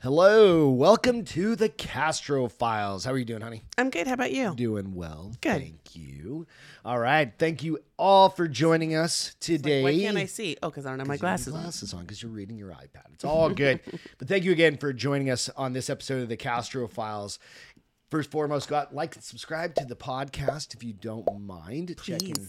Hello, welcome to The Castro Files. How are you doing, honey? I'm good. How about you? Doing well. Good. Thank you. All right. Thank you all for joining us today. Like, why can't I see? Oh, because I don't have my glasses on. Because you're reading your iPad. It's all good. But thank you again for joining us on this episode of The Castro Files. First and foremost, go out, like and subscribe to the podcast if you don't mind. Please. Check in,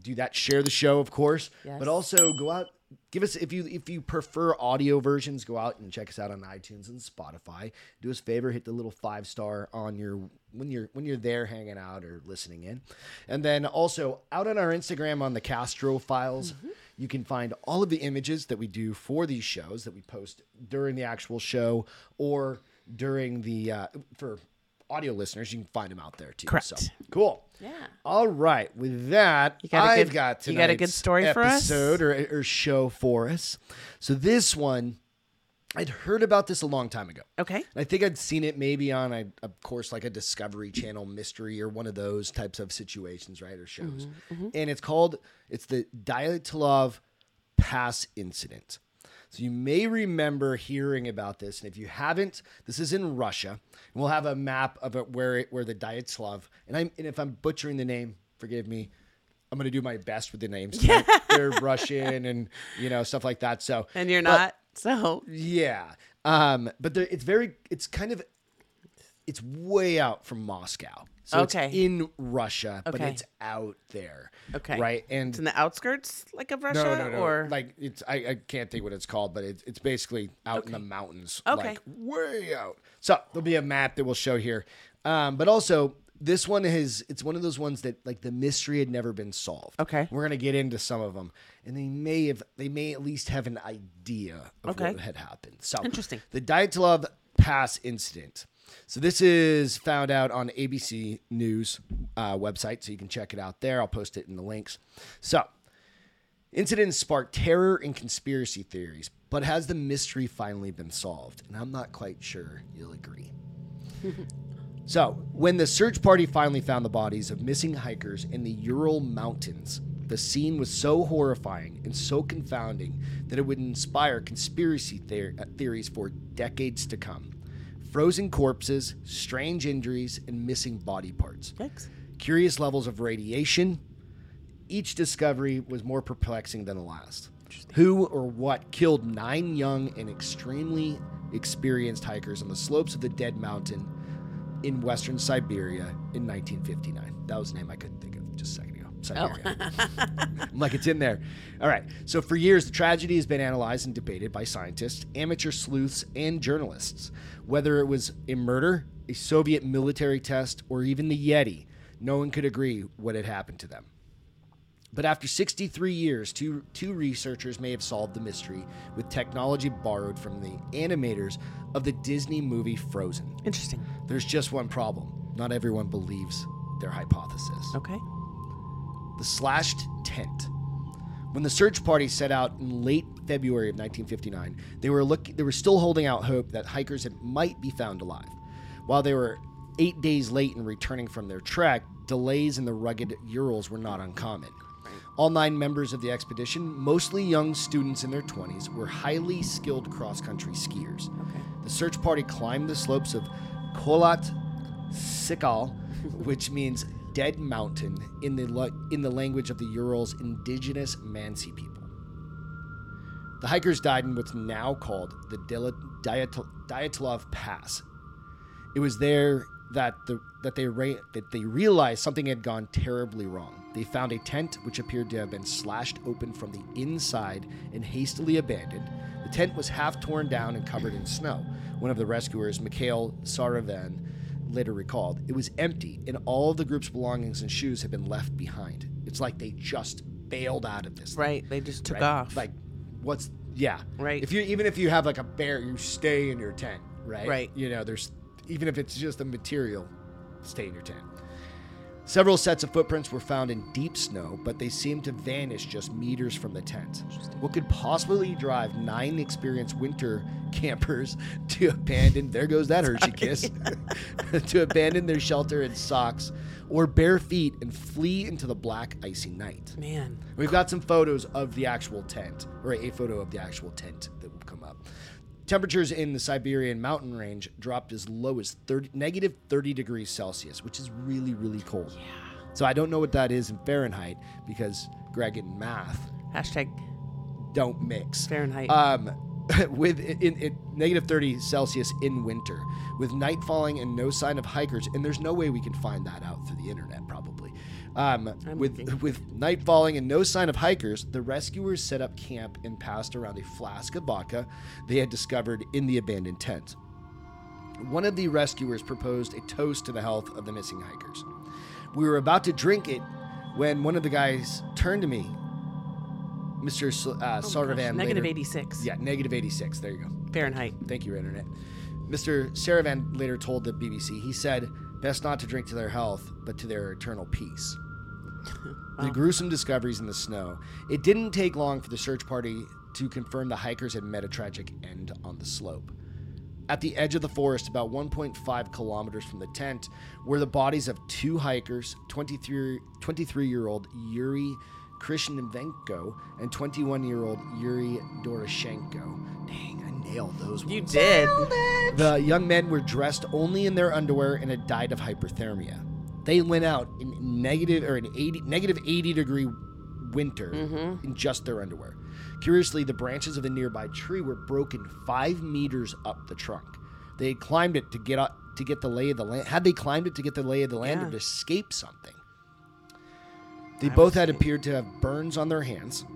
do that. Share the show, of course. Yes. But also go out. Give us, if you prefer audio versions, go out and check us out on iTunes and Spotify. Do us a favor, hit the little 5-star on your when you're there hanging out or listening in. And then also out on our Instagram on The Castro Files, you can find all of the images that we do for these shows that we post during the actual show or during the for audio listeners, you can find them out there too. Correct. So, cool. Yeah. All right. With that, I've got a good story for us? Episode or show for us. So this one, I'd heard about this a long time ago. Okay. And I think I'd seen it maybe on, a Discovery Channel mystery or one of those types of situations, right, or shows. And it's the Dyatlov Pass incident. So you may remember hearing about this, and if you haven't, this is in Russia, and we'll have a map of it where the Dyatlov, and if I'm butchering the name, forgive me. I'm going to do my best with the names. Yeah. They're Russian and stuff like that. So and you're not so yeah, but it's way out from Moscow. So It's in Russia, but it's out there. Okay. Right? And it's in the outskirts of Russia? No. Or? I can't think what it's called, but it's basically out in the mountains. Okay. Way out. So there'll be a map that we'll show here. But also, this one it's one of those ones that the mystery had never been solved. Okay. We're going to get into some of them. And they may at least have an idea of what had happened. So interesting. The Dyatlov Pass incident. So this is found out on ABC News website, so you can check it out there. I'll post it in the links. So, incidents spark terror and conspiracy theories, but has the mystery finally been solved? And I'm not quite sure you'll agree. So, when the search party finally found the bodies of missing hikers in the Ural Mountains, the scene was so horrifying and so confounding that it would inspire conspiracy theories for decades to come. Frozen corpses, strange injuries, and missing body parts. Thanks. Curious levels of radiation. Each discovery was more perplexing than the last. Who or what killed 9 young and extremely experienced hikers on the slopes of the Dead Mountain in western Siberia in 1959? That was a name I couldn't think of just a second ago. Siberia. Oh. I'm like, it's in there. All right. So for years, the tragedy has been analyzed and debated by scientists, amateur sleuths, and journalists. Whether it was a murder, a Soviet military test, or even the Yeti, no one could agree what had happened to them. But after 63 years, two researchers may have solved the mystery with technology borrowed from the animators of the Disney movie Frozen. Interesting. There's just one problem. Not everyone believes their hypothesis. Okay. The slashed tent. When the search party set out in late February of 1959, they were still holding out hope that hikers might be found alive. While they were 8 days late in returning from their trek, delays in the rugged Urals were not uncommon. All 9 members of the expedition, mostly young students in their 20s, were highly skilled cross-country skiers. Okay. The search party climbed the slopes of Kolat Sikal, which means Dead Mountain in the language of the Urals' indigenous Mansi people. The hikers died in what's now called the Dyatlov Pass. It was there that they realized something had gone terribly wrong. They found a tent which appeared to have been slashed open from the inside and hastily abandoned. The tent was half torn down and covered in snow. One of the rescuers, Mikhail Sharavin, later recalled, it was empty and all of the group's belongings and shoes had been left behind. It's like they just bailed out of this. Right. Thing. They just took off. Yeah. Right. If you have a bear, you stay in your tent, right? Right. Even if it's just the material, stay in your tent. Several sets of footprints were found in deep snow, but they seemed to vanish just meters from the tent. What could possibly drive 9 experienced winter campers to abandon... There goes that Hershey kiss. To abandon their shelter and socks or bare feet and flee into the black, icy night. Man. We've got some photos of the actual tent, or a photo of the actual tent that will come up. Temperatures in the Siberian mountain range dropped as low as negative 30 degrees Celsius, which is really, really cold. Yeah. So I don't know what that is in Fahrenheit because Greg and math hashtag don't mix. Fahrenheit. With negative 30 Celsius in winter, with night falling and no sign of hikers, and there's no way we can find that out through the internet probably. With night falling and no sign of hikers, the rescuers set up camp and passed around a flask of vodka they had discovered in the abandoned tent. One of the rescuers proposed a toast to the health of the missing hikers. We were about to drink it when one of the guys turned to me. Mr. Sharavin. Negative 86. Yeah, negative 86. There you go. Fahrenheit. Thank you, Internet. Mr. Sharavin later told the BBC, he said, best not to drink to their health, but to their eternal peace. Wow. The gruesome discoveries in the snow. It didn't take long for the search party to confirm the hikers had met a tragic end on the slope. At the edge of the forest, about 1.5 kilometers from the tent, were the bodies of two hikers, 23-year-old Yuri Krivonischenko and 21-year-old Yuri Doroshenko. Dang, I nailed those ones. You did. The young men were dressed only in their underwear and had died of hyperthermia. They went out in negative 80 degree winter in just their underwear. Curiously, the branches of a nearby tree were broken 5 meters up the trunk. They had climbed it to get up, to get the lay of the land. Had they climbed it to get the lay of the land or to escape something? They both had appeared to have burns on their hands.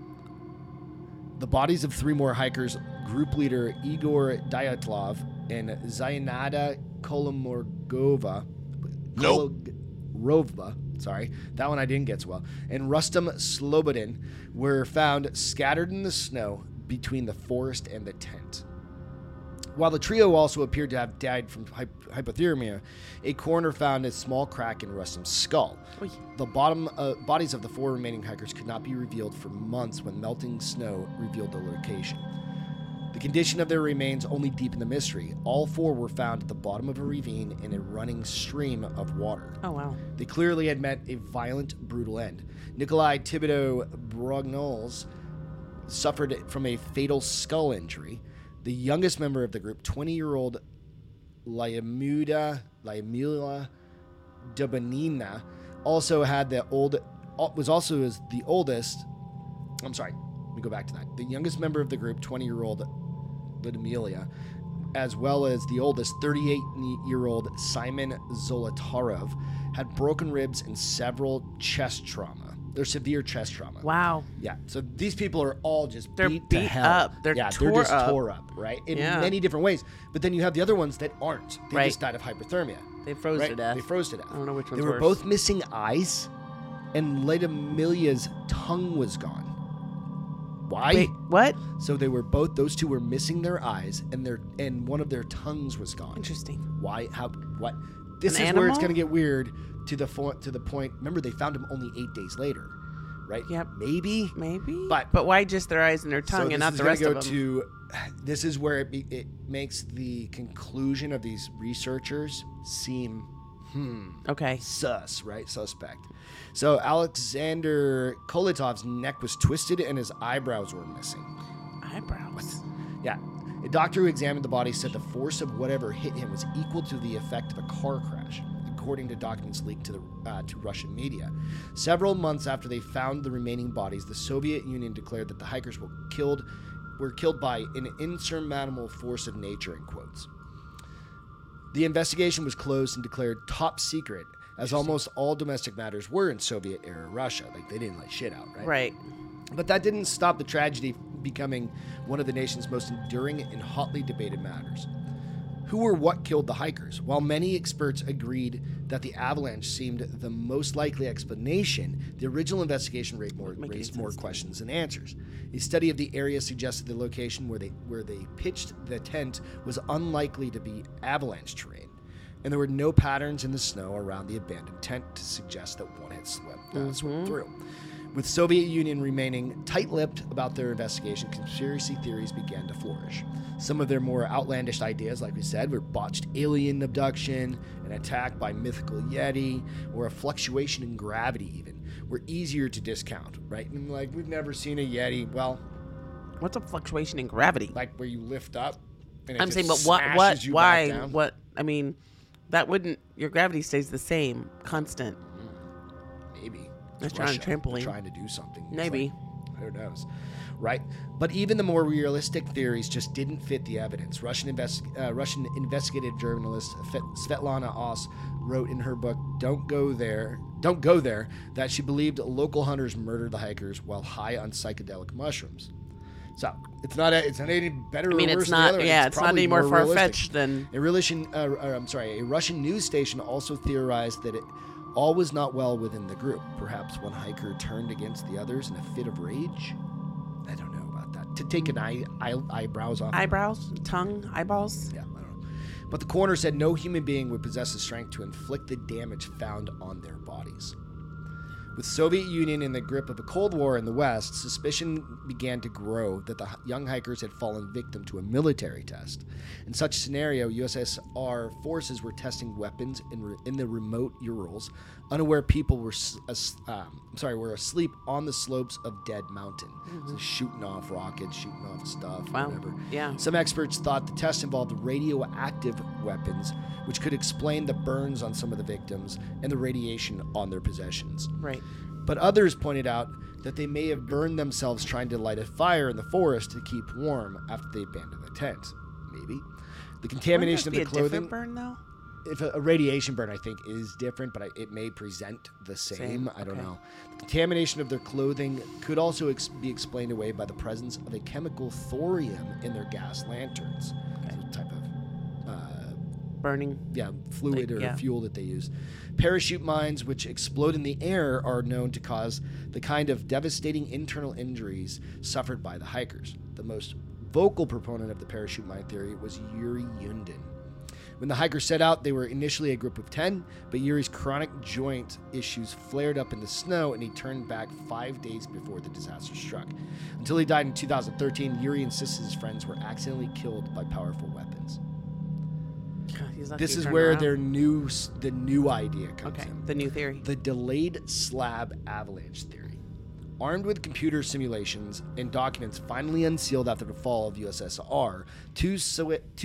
The bodies of three more hikers, group leader Igor Dyatlov and Zaynada Kolomorgova, that one I didn't get so well, and Rustam Slobodin were found scattered in the snow between the forest and the tent. While the trio also appeared to have died from hypothermia, a coroner found a small crack in Rustam's skull. Oy. The bodies of the four remaining hikers could not be revealed for months when melting snow revealed their location. The condition of their remains only deepened the mystery. All four were found at the bottom of a ravine in a running stream of water. Oh, wow. They clearly had met a violent, brutal end. Nikolai Thibeaux-Brognoles suffered from a fatal skull injury. The youngest member of the group, 20-year-old Lyudmila Dubinina, The youngest member of the group, 20-year-old Lyudmila, as well as the oldest, 38-year-old Simon Zolotarov, had broken ribs and several chest trauma. They're severe chest trauma. Wow. Yeah. So these people are all just beat to hell. Up. They're just tore up, right? In many different ways. But then you have the other ones that aren't. They just died of hypothermia. They froze to death. I don't know which one's worse. They were both missing eyes, and Lyudmila's tongue was gone. Why? Wait, what? So they were both. Those two were missing their eyes, and one of their tongues was gone. Interesting. Why? How? What? This is where it's going to get weird. To the point. Remember, they found him only 8 days later, right? Yep. Maybe. But why just their eyes and their tongue and not the rest of them? This is where it makes the conclusion of these researchers seem sus, right? Suspect. So Alexander Kolotov's neck was twisted and his eyebrows were missing. Eyebrows. Yeah. A doctor who examined the body said the force of whatever hit him was equal to the effect of a car crash, according to documents leaked to Russian media. Several months after they found the remaining bodies, the Soviet Union declared that the hikers were killed by an insurmountable force of nature, in quotes. The investigation was closed and declared top secret, as almost all domestic matters were in Soviet-era Russia. Like, they didn't let shit out, right? Right. But that didn't stop the tragedy becoming one of the nation's most enduring and hotly debated matters. Who or what killed the hikers? While many experts agreed that the avalanche seemed the most likely explanation, the original investigation raised more questions than answers. A study of the area suggested the location where they pitched the tent was unlikely to be avalanche terrain, and there were no patterns in the snow around the abandoned tent to suggest that one had swept through. With Soviet Union remaining tight-lipped about their investigation, conspiracy theories began to flourish. Some of their more outlandish ideas, like we said, were botched alien abduction, an attack by mythical Yeti, or a fluctuation in gravity even, were easier to discount, right? And like, we've never seen a Yeti. Well, what's a fluctuation in gravity? Like where you lift up. and I'm saying, but what you why back down. What I mean, that wouldn't, your gravity stays the same, constant. Maybe that's trying to trampoline, trying to do something. Maybe, like, who knows, right? But even the more realistic theories just didn't fit the evidence. Russian investigative journalist Svetlana Oss wrote in her book Don't Go There that she believed local hunters murdered the hikers while high on psychedelic mushrooms. So it's not any better. I mean, or worse it's not. Than the other. Yeah, it's not any more far fetched than a Russian news station also theorized that it all was not well within the group. Perhaps one hiker turned against the others in a fit of rage. I don't know about that. To take an eyebrows off. Eyebrows, tongue, eyeballs. Yeah, I don't know. But the coroner said no human being would possess the strength to inflict the damage found on their bodies. With Soviet Union in the grip of the Cold War in the West, suspicion began to grow that the young hikers had fallen victim to a military test. In such scenario, USSR forces were testing weapons in the remote Urals, unaware people were asleep on the slopes of Dead Mountain. Mm-hmm. So shooting off rockets, shooting off stuff, wow. Whatever. Yeah. Some experts thought the test involved radioactive weapons, which could explain the burns on some of the victims and the radiation on their possessions. Right. But others pointed out that they may have burned themselves trying to light a fire in the forest to keep warm after they abandoned the tent. Maybe. The contamination of the clothing. A different burn, though? If a radiation burn, I think, is different, but it may present the same. I don't know. The contamination of their clothing could also be explained away by the presence of a chemical thorium in their gas lanterns. Okay. So type of burning fluid fuel that they use. Parachute mines, which explode in the air, are known to cause the kind of devastating internal injuries suffered by the hikers. The most vocal proponent of the parachute mine theory was Yuri Yundin. When the hikers set out, they were initially a group of 10, but Yuri's chronic joint issues flared up in the snow, and he turned back 5 days before the disaster struck. Until he died in 2013, Yuri insists his friends were accidentally killed by powerful weapons. This is where the new idea comes in. The new theory. The delayed slab avalanche theory. Armed with computer simulations and documents finally unsealed after the fall of USSR, two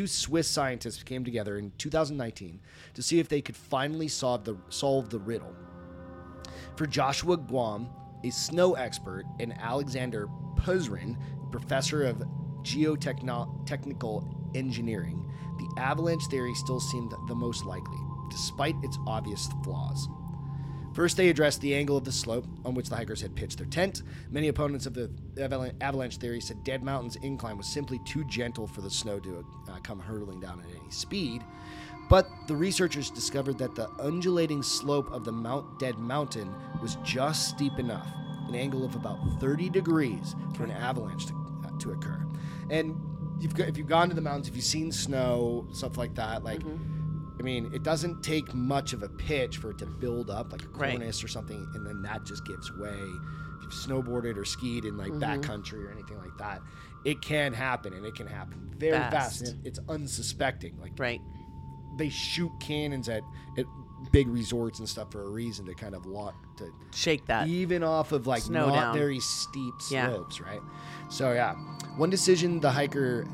Swiss scientists came together in 2019 to see if they could finally solve the riddle. For Joshua Guam, a snow expert, and Alexander Puzrin, professor of geotechnical engineering, the avalanche theory still seemed the most likely, despite its obvious flaws. First, they addressed the angle of the slope on which the hikers had pitched their tent. Many opponents of the avalanche theory said Dead Mountain's incline was simply too gentle for the snow to come hurtling down at any speed. But the researchers discovered that the undulating slope of the Dead Mountain was just steep enough, an angle of about 30 degrees for an avalanche to occur. And if you've gone to the mountains, if you've seen snow, stuff like that, like... Mm-hmm. I mean, it doesn't take much of a pitch for it to build up, like a cornice or something, and then that just gives way. If you've snowboarded or skied in, like, backcountry or anything like that, it can happen, and it can happen very fast. And it's unsuspecting. Like, they shoot cannons at big resorts and stuff for a reason to kind of shake that, even off of, like, snow not down. Very steep slopes, right? So, one decision the hikers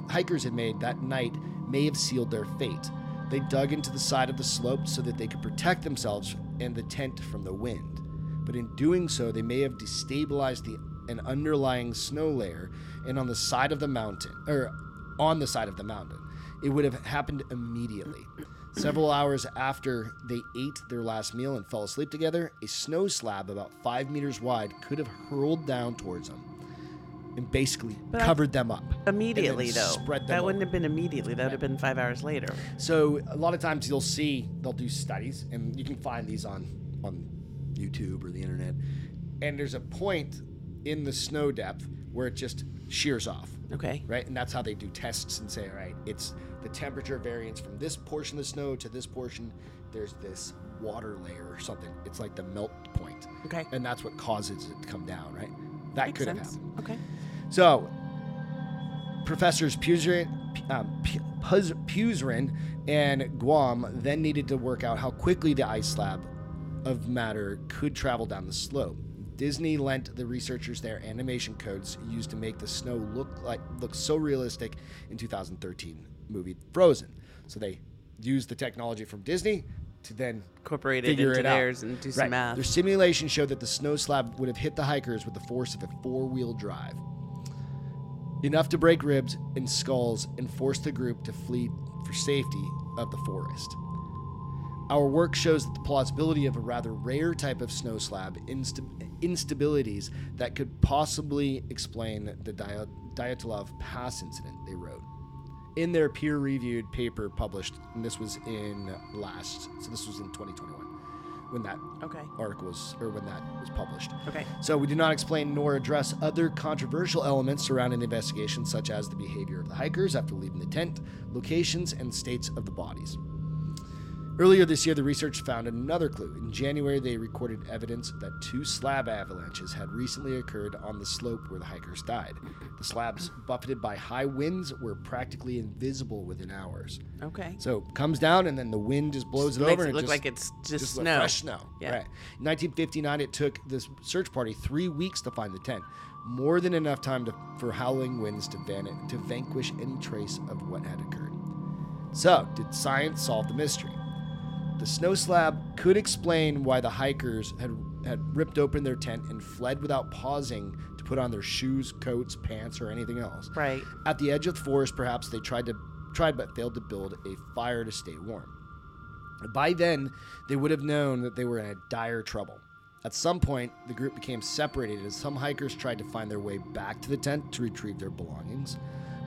had made that night may have sealed their fate. They dug into the side of the slope so that they could protect themselves and the tent from the wind. But in doing so, they may have destabilized an underlying snow layer on the side of the mountain. It would have happened immediately. Several hours after they ate their last meal and fell asleep together, a snow slab about 5 meters wide could have hurled down towards them and basically covered them up. Immediately, though. Spread them that over. Wouldn't have been immediately. That would have been 5 hours later. So a lot of times they'll do studies, and you can find these on YouTube or the internet, and there's a point in the snow depth where it just shears off. Okay. Right? And that's how they do tests and say, all right, it's the temperature variance from this portion of the snow to this portion. There's this water layer or something. It's like the melt point. Okay. And that's what causes it to come down, right? That makes could sense. Have happened. Okay. So, Professors Puzrin and Guam then needed to work out how quickly the ice slab of matter could travel down the slope. Disney lent the researchers their animation codes used to make the snow look so realistic in 2013 movie Frozen. So they used the technology from Disney to then incorporate it into theirs and do some math. Their simulation showed that the snow slab would have hit the hikers with the force of a four-wheel drive, enough to break ribs and skulls and force the group to flee for safety of the forest. Our work shows that the plausibility of a rather rare type of snow slab instabilities that could possibly explain the Dyatlov Pass incident, they wrote in their peer-reviewed paper published, and this was in this was in 2021 when that article was, or when that was published. Okay. So we do not explain nor address other controversial elements surrounding the investigation, such as the behavior of the hikers after leaving the tent, locations, and states of the bodies. Earlier this year, the research found another clue. In January, they recorded evidence that two slab avalanches had recently occurred on the slope where the hikers died. The slabs, buffeted by high winds, were practically invisible within hours. Okay. So it comes down, and then the wind just blows it over. It looks like it's just snow. Fresh snow. Yeah. Right. In 1959, it took this search party 3 weeks to find the tent, more than enough time for howling winds to vanquish any trace of what had occurred. So, did science solve the mystery? The snow slab could explain why the hikers had ripped open their tent and fled without pausing to put on their shoes, coats, pants, or anything else. Right. At the edge of the forest, perhaps they tried but failed to build a fire to stay warm. By then, they would have known that they were in dire trouble. At some point, the group became separated as some hikers tried to find their way back to the tent to retrieve their belongings.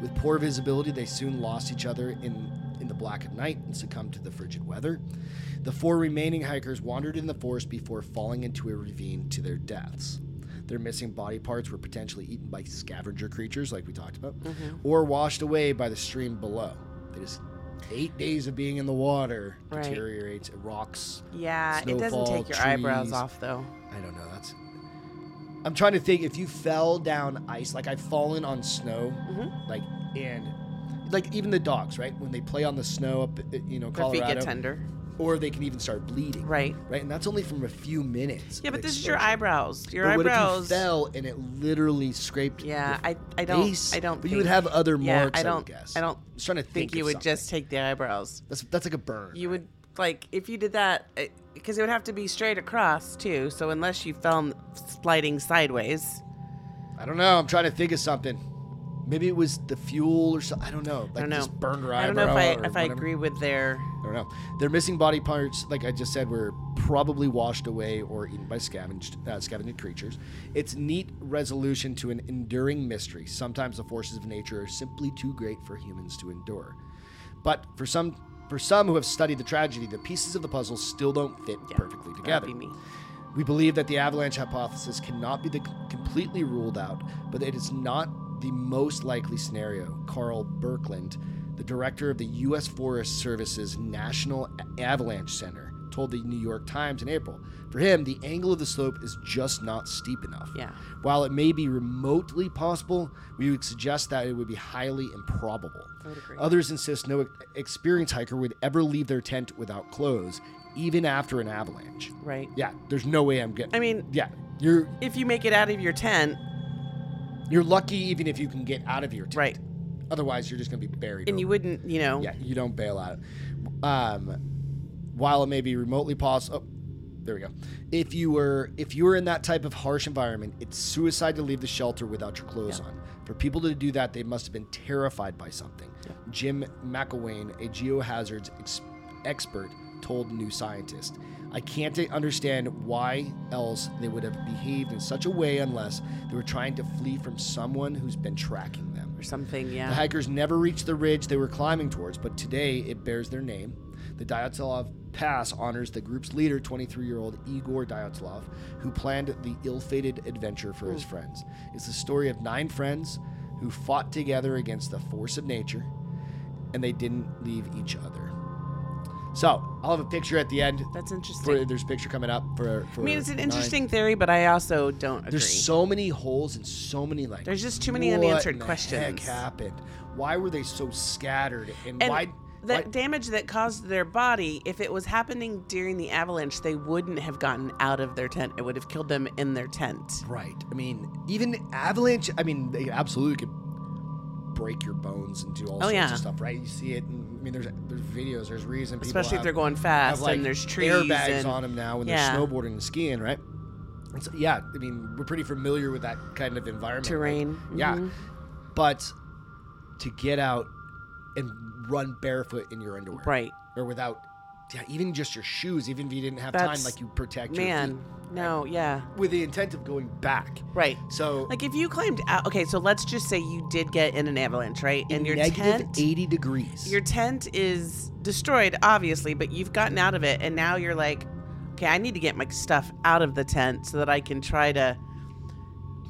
With poor visibility, they soon lost each other in the black of night and succumbed to the frigid weather. The four remaining hikers wandered in the forest before falling into a ravine to their deaths. Their missing body parts were potentially eaten by scavenger creatures, like we talked about, or washed away by the stream below. They just 8 days of being in the water deteriorates, it rocks. Yeah, snowfall, it doesn't take your eyebrows off, though. I don't know. I'm trying to think, if you fell down ice, like I've fallen on snow, like even the dogs, right? When they play on the snow up, Colorado, their feet get tender, or they can even start bleeding, right? And that's only from a few minutes. Yeah, but this is your eyebrows. What if you fell and it literally scraped? Yeah, I don't. But you would have other marks. I would guess. I was trying to think you would just take the eyebrows. That's like a burn. You would like if you did that, because it would have to be straight across too. So unless you fell sliding sideways, I don't know. I'm trying to think of something. Maybe it was the fuel or something. I don't know. Like just burned her eyebrow. I don't know if I agree with their... I don't know. Their missing body parts, like I just said, were probably washed away or eaten by scavenged creatures. It's neat resolution to an enduring mystery. Sometimes the forces of nature are simply too great for humans to endure. But for some who have studied the tragedy, the pieces of the puzzle still don't fit perfectly together. That'd be me. We believe that the avalanche hypothesis cannot be completely ruled out, but it is not the most likely scenario, Carl Birkeland, the director of the U.S. Forest Service's National Avalanche Center, told the New York Times in April. For him, the angle of the slope is just not steep enough. Yeah. While it may be remotely possible, we would suggest that it would be highly improbable. I would agree. Others insist no experienced hiker would ever leave their tent without clothes, even after an avalanche. Right. Yeah, there's no way I'm getting... I mean... Yeah. If you make it out of your tent... You're lucky even if you can get out of your tent. Right. Otherwise, you're just going to be buried. And you wouldn't, Yeah, you don't bail out. While it may be remotely possible... There we go. If you were in that type of harsh environment, it's suicide to leave the shelter without your clothes on. For people to do that, they must have been terrified by something. Yeah. Jim McElwayne, a geohazards expert, told New Scientist, I can't understand why else they would have behaved in such a way unless they were trying to flee from someone who's been tracking them. Or something, yeah. The hikers never reached the ridge they were climbing towards, but today it bears their name. The Dyatlov Pass honors the group's leader, 23-year-old Igor Dyatlov, who planned the ill-fated adventure for his friends. It's the story of 9 friends who fought together against the force of nature, and they didn't leave each other. So, I'll have a picture at the end. That's interesting. There's a picture coming up for I mean, it's an interesting theory, but I also don't agree. There's so many holes and so many, there's just too many unanswered questions. What the heck happened? Why were they so scattered? And why... That damage that caused their body, if it was happening during the avalanche, they wouldn't have gotten out of their tent. It would have killed them in their tent. Right. I mean, even avalanche, they absolutely could break your bones and do all sorts of stuff, right? You see it. And, I mean, there's videos. There's reason people especially if they're going fast like, and there's trees airbags and, on them now when they're snowboarding and skiing, right? It's, yeah, I mean, we're pretty familiar with that kind of environment. Terrain. Like, but to get out and run barefoot in your underwear. Right. Or without, even just your shoes, even if you didn't have time, like you protect your feet. No, yeah. With the intent of going back. Right. So. Like if you climbed out, okay, so let's just say you did get in an avalanche, right? And your tent. Negative 80 degrees. Your tent is destroyed, obviously, but you've gotten out of it. And now you're like, okay, I need to get my stuff out of the tent so that I can try to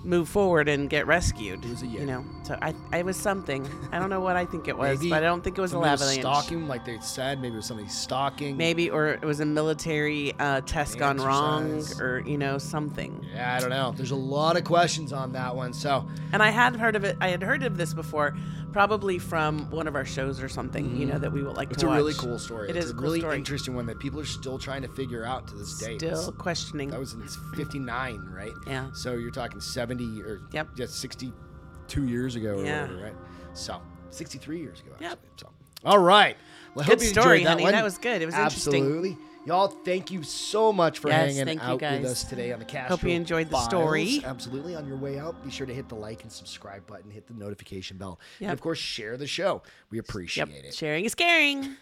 move forward and get rescued. It was a Yeti. You know, so I was something. I don't know what I think it was, but I don't think it was a avalanche. Stalking, like they said. Maybe it was somebody stalking. Maybe, or it was a military test gone wrong, or you know, something. Yeah, I don't know. There's a lot of questions on that one. So, and I had heard of it. I had heard of this before, probably from one of our shows or something. You know that we would like to watch. It's a really cool story. It's a cool really story. Interesting one that people are still trying to figure out to this day. Still questioning. That was in '59, right? Yeah. So you're talking 70 or 62 years ago or whatever, right? So 63 years ago, actually. So, all right. Well, good story, honey. That was good. It was interesting. Absolutely. Y'all, thank you so much for hanging out with us today on the Castro Files. Hope you enjoyed the story. Absolutely. On your way out, be sure to hit the like and subscribe button. Hit the notification bell. Yep. And, of course, share the show. We appreciate it. Sharing is caring.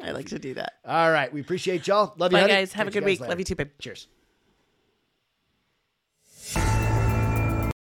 I like to do that. All right. We appreciate y'all. Love you, honey. Bye, guys. Have a good week. Later. Love you, too, babe. Cheers.